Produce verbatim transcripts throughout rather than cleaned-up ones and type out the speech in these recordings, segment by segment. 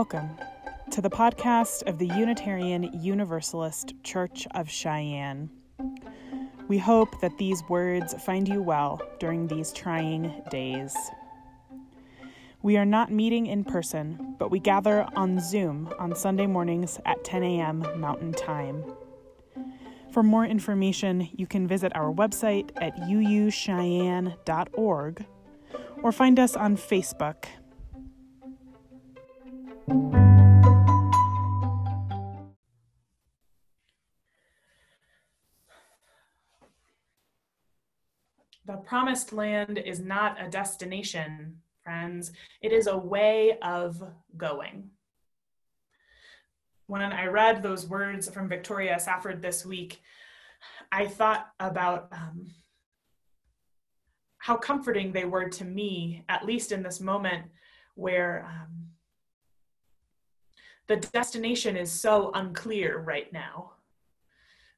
Welcome to the podcast of the Unitarian Universalist Church of Cheyenne. We hope that these words find you well during these trying days. We are not meeting in person, but we gather on Zoom on Sunday mornings at ten a.m. Mountain Time. For more information, you can visit our website at u u cheyenne dot org or find us on Facebook. The promised land is not a destination, friends. It is a way of going. When I read those words from Victoria Safford this week, I thought about um, how comforting they were to me, at least in this moment where um, the destination is so unclear right now.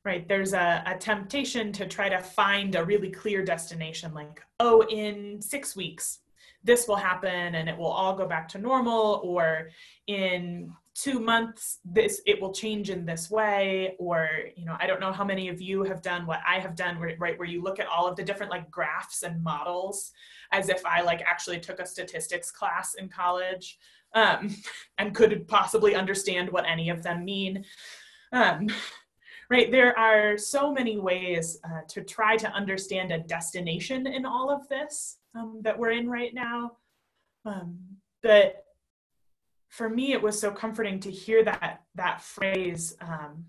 Right, there's a, a temptation to try to find a really clear destination, like, oh, in six weeks, this will happen and it will all go back to normal, or in two months, this it will change in this way, or, you know, I don't know how many of you have done what I have done, right, where you look at all of the different, like, graphs and models, as if I, like, actually took a statistics class in college um, and could possibly understand what any of them mean. Um, Right, there are so many ways uh, to try to understand a destination in all of this um, that we're in right now. Um, but for me, it was so comforting to hear that that phrase. Um,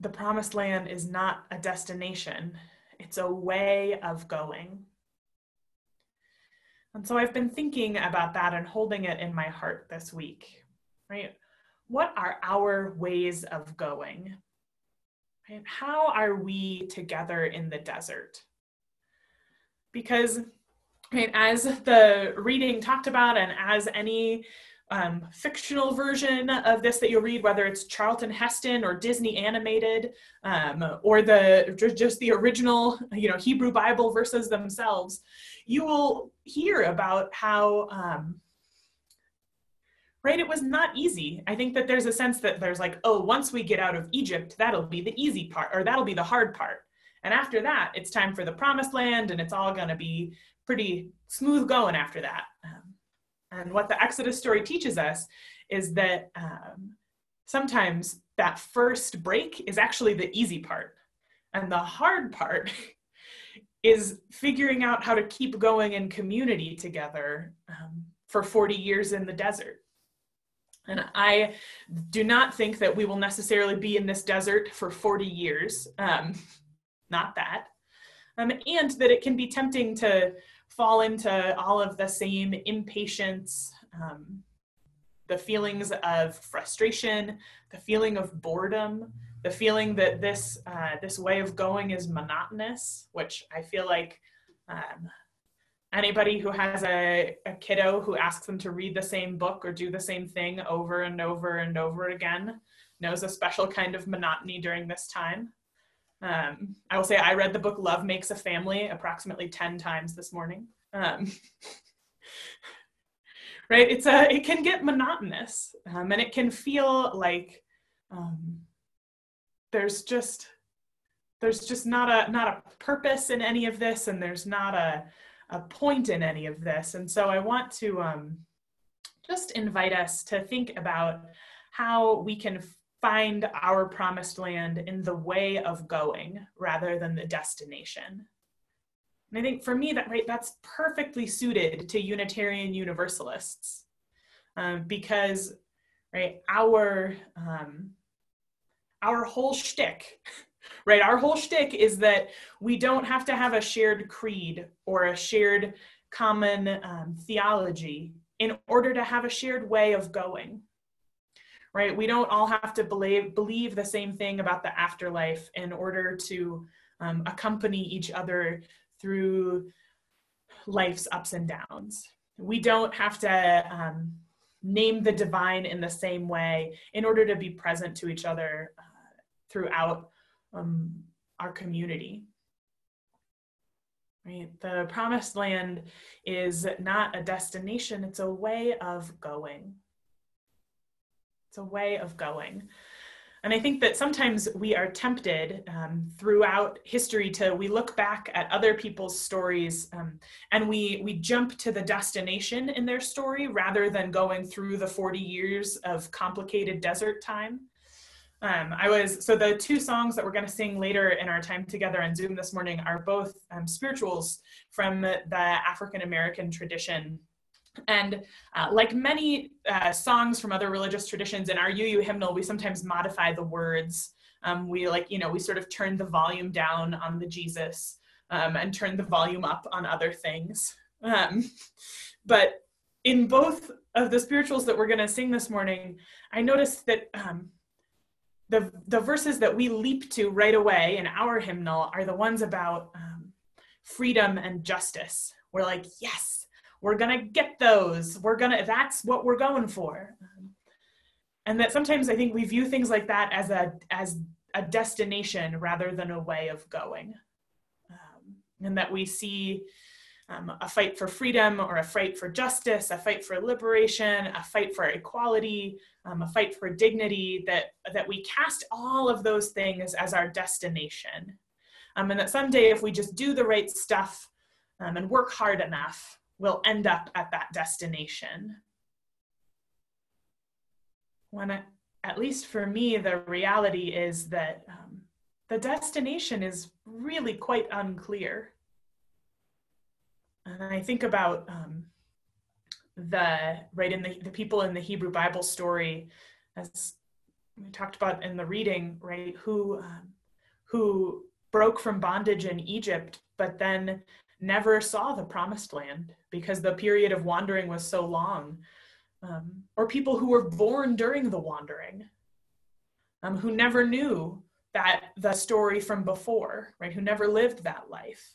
the promised land is not a destination, it's a way of going. And so I've been thinking about that and holding it in my heart this week, right? What are our ways of going? Right? How are we together in the desert? Because, right, as the reading talked about, and as any um, fictional version of this that you'll read, whether it's Charlton Heston or Disney animated, um, or the just the original, you know, Hebrew Bible verses themselves, you will hear about how, um, right, it was not easy. I think that there's a sense that there's like, oh, once we get out of Egypt, that'll be the easy part, or that'll be the hard part. And after that, it's time for the promised land, and it's all gonna be pretty smooth going after that. Um, and what the Exodus story teaches us is that um, sometimes that first break is actually the easy part, and the hard part is figuring out how to keep going in community together um, for forty years in the desert. And I do not think that we will necessarily be in this desert for forty years, um, not that. Um, and that it can be tempting to fall into all of the same impatience, um, the feelings of frustration, the feeling of boredom, the feeling that this uh, this way of going is monotonous, which I feel like um, anybody who has a, a kiddo who asks them to read the same book or do the same thing over and over and over again knows a special kind of monotony during this time. Um, I will say I read the book Love Makes a Family approximately ten times this morning. Um, right, it's a, it can get monotonous, um, and it can feel like, um, There's just there's just not a not a purpose in any of this, and there's not a a point in any of this. And so I want to um, just invite us to think about how we can find our promised land in the way of going rather than the destination. And I think for me that right that's perfectly suited to Unitarian Universalists, um, because right our um, Our whole shtick, right? Our whole shtick is that we don't have to have a shared creed or a shared common um, theology in order to have a shared way of going, right? We don't all have to believe, believe the same thing about the afterlife in order to um, accompany each other through life's ups and downs. We don't have to um, name the divine in the same way in order to be present to each other throughout um, our community. right? The promised land is not a destination, it's a way of going. It's a way of going. And I think that sometimes we are tempted um, throughout history to, we look back at other people's stories um, and we, we jump to the destination in their story rather than going through the forty years of complicated desert time. Um, I was, so the two songs that we're going to sing later in our time together on Zoom this morning are both um, spirituals from the African-American tradition. And uh, like many uh, songs from other religious traditions, in our U U hymnal, we sometimes modify the words. Um, we like, you know, we sort of turn the volume down on the Jesus um, and turn the volume up on other things. Um, but in both of the spirituals that we're going to sing this morning, I noticed that um, the, the verses that we leap to right away in our hymnal are the ones about um, freedom and justice. We're like, yes. We're gonna get those. We're gonna, that's what we're going for. Um, and that sometimes I think we view things like that as a, as a destination rather than a way of going. Um, and that we see um, a fight for freedom or a fight for justice, a fight for liberation, a fight for equality, um, a fight for dignity, that, that we cast all of those things as our destination. Um, and that someday if we just do the right stuff um, and work hard enough, we'll end up at that destination. When I, at least for me, the reality is that um, the destination is really quite unclear. And I think about um, the, right, in the, the people in the Hebrew Bible story, as we talked about in the reading, right, who, um, who broke from bondage in Egypt, but then never saw the promised land because the period of wandering was so long, um, or people who were born during the wandering, um, who never knew that the story from before, right, who never lived that life,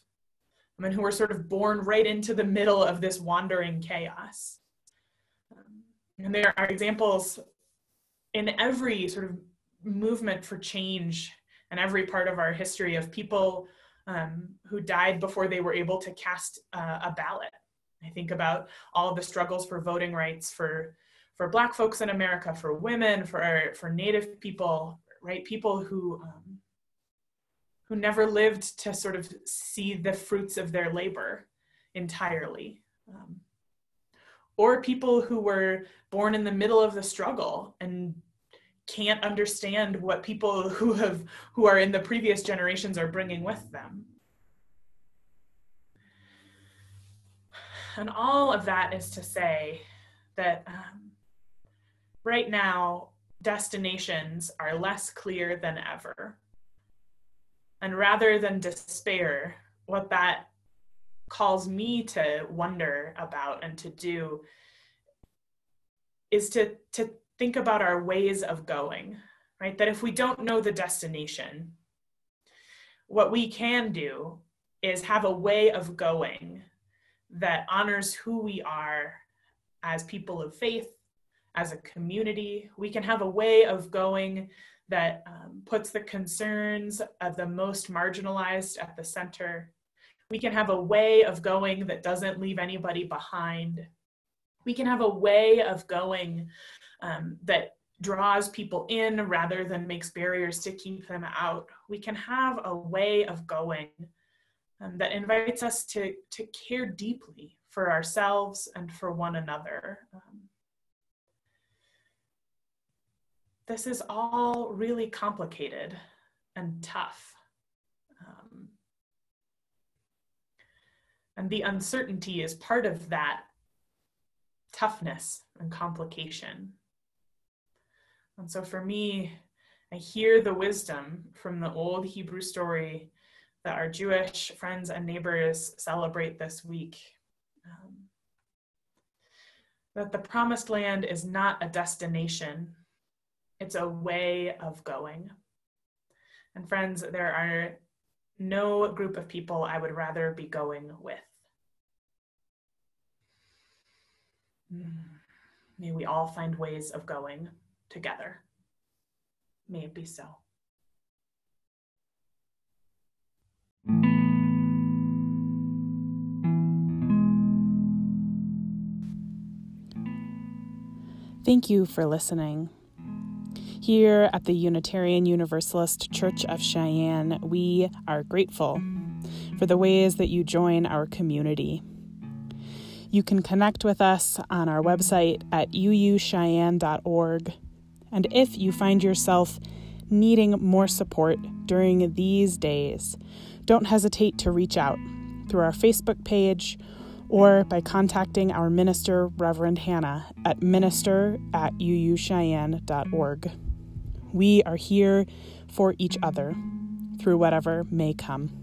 I mean, who were sort of born right into the middle of this wandering chaos. Um, and there are examples in every sort of movement for change and every part of our history of people Um, who died before they were able to cast uh, a ballot. I think about all the struggles for voting rights for, for Black folks in America, for women, for, for Native people, right? People who, um, who never lived to sort of see the fruits of their labor entirely. Um, or people who were born in the middle of the struggle and can't understand what people who have who are in the previous generations are bringing with them. And all of that is to say that um, right now destinations are less clear than ever. And rather than despair, what that calls me to wonder about and to do is to to think about our ways of going, right? That if we don't know the destination, what we can do is have a way of going that honors who we are as people of faith, as a community. We can have a way of going that um, puts the concerns of the most marginalized at the center. We can have a way of going that doesn't leave anybody behind. We can have a way of going Um, that draws people in rather than makes barriers to keep them out. We can have a way of going um, that invites us to, to care deeply for ourselves and for one another. Um, this is all really complicated and tough. Um, and the uncertainty is part of that toughness and complication. And so for me, I hear the wisdom from the old Hebrew story that our Jewish friends and neighbors celebrate this week. Um, that the promised land is not a destination, it's a way of going. And friends, there are no group of people I would rather be going with. May we all find ways of going together. May it be so. Thank you for listening. Here at the Unitarian Universalist Church of Cheyenne, we are grateful for the ways that you join our community. You can connect with us on our website at u u cheyenne dot org. And if you find yourself needing more support during these days, don't hesitate to reach out through our Facebook page or by contacting our minister, Reverend Hannah, at minister at u u cheyenne dot org. We are here for each other through whatever may come.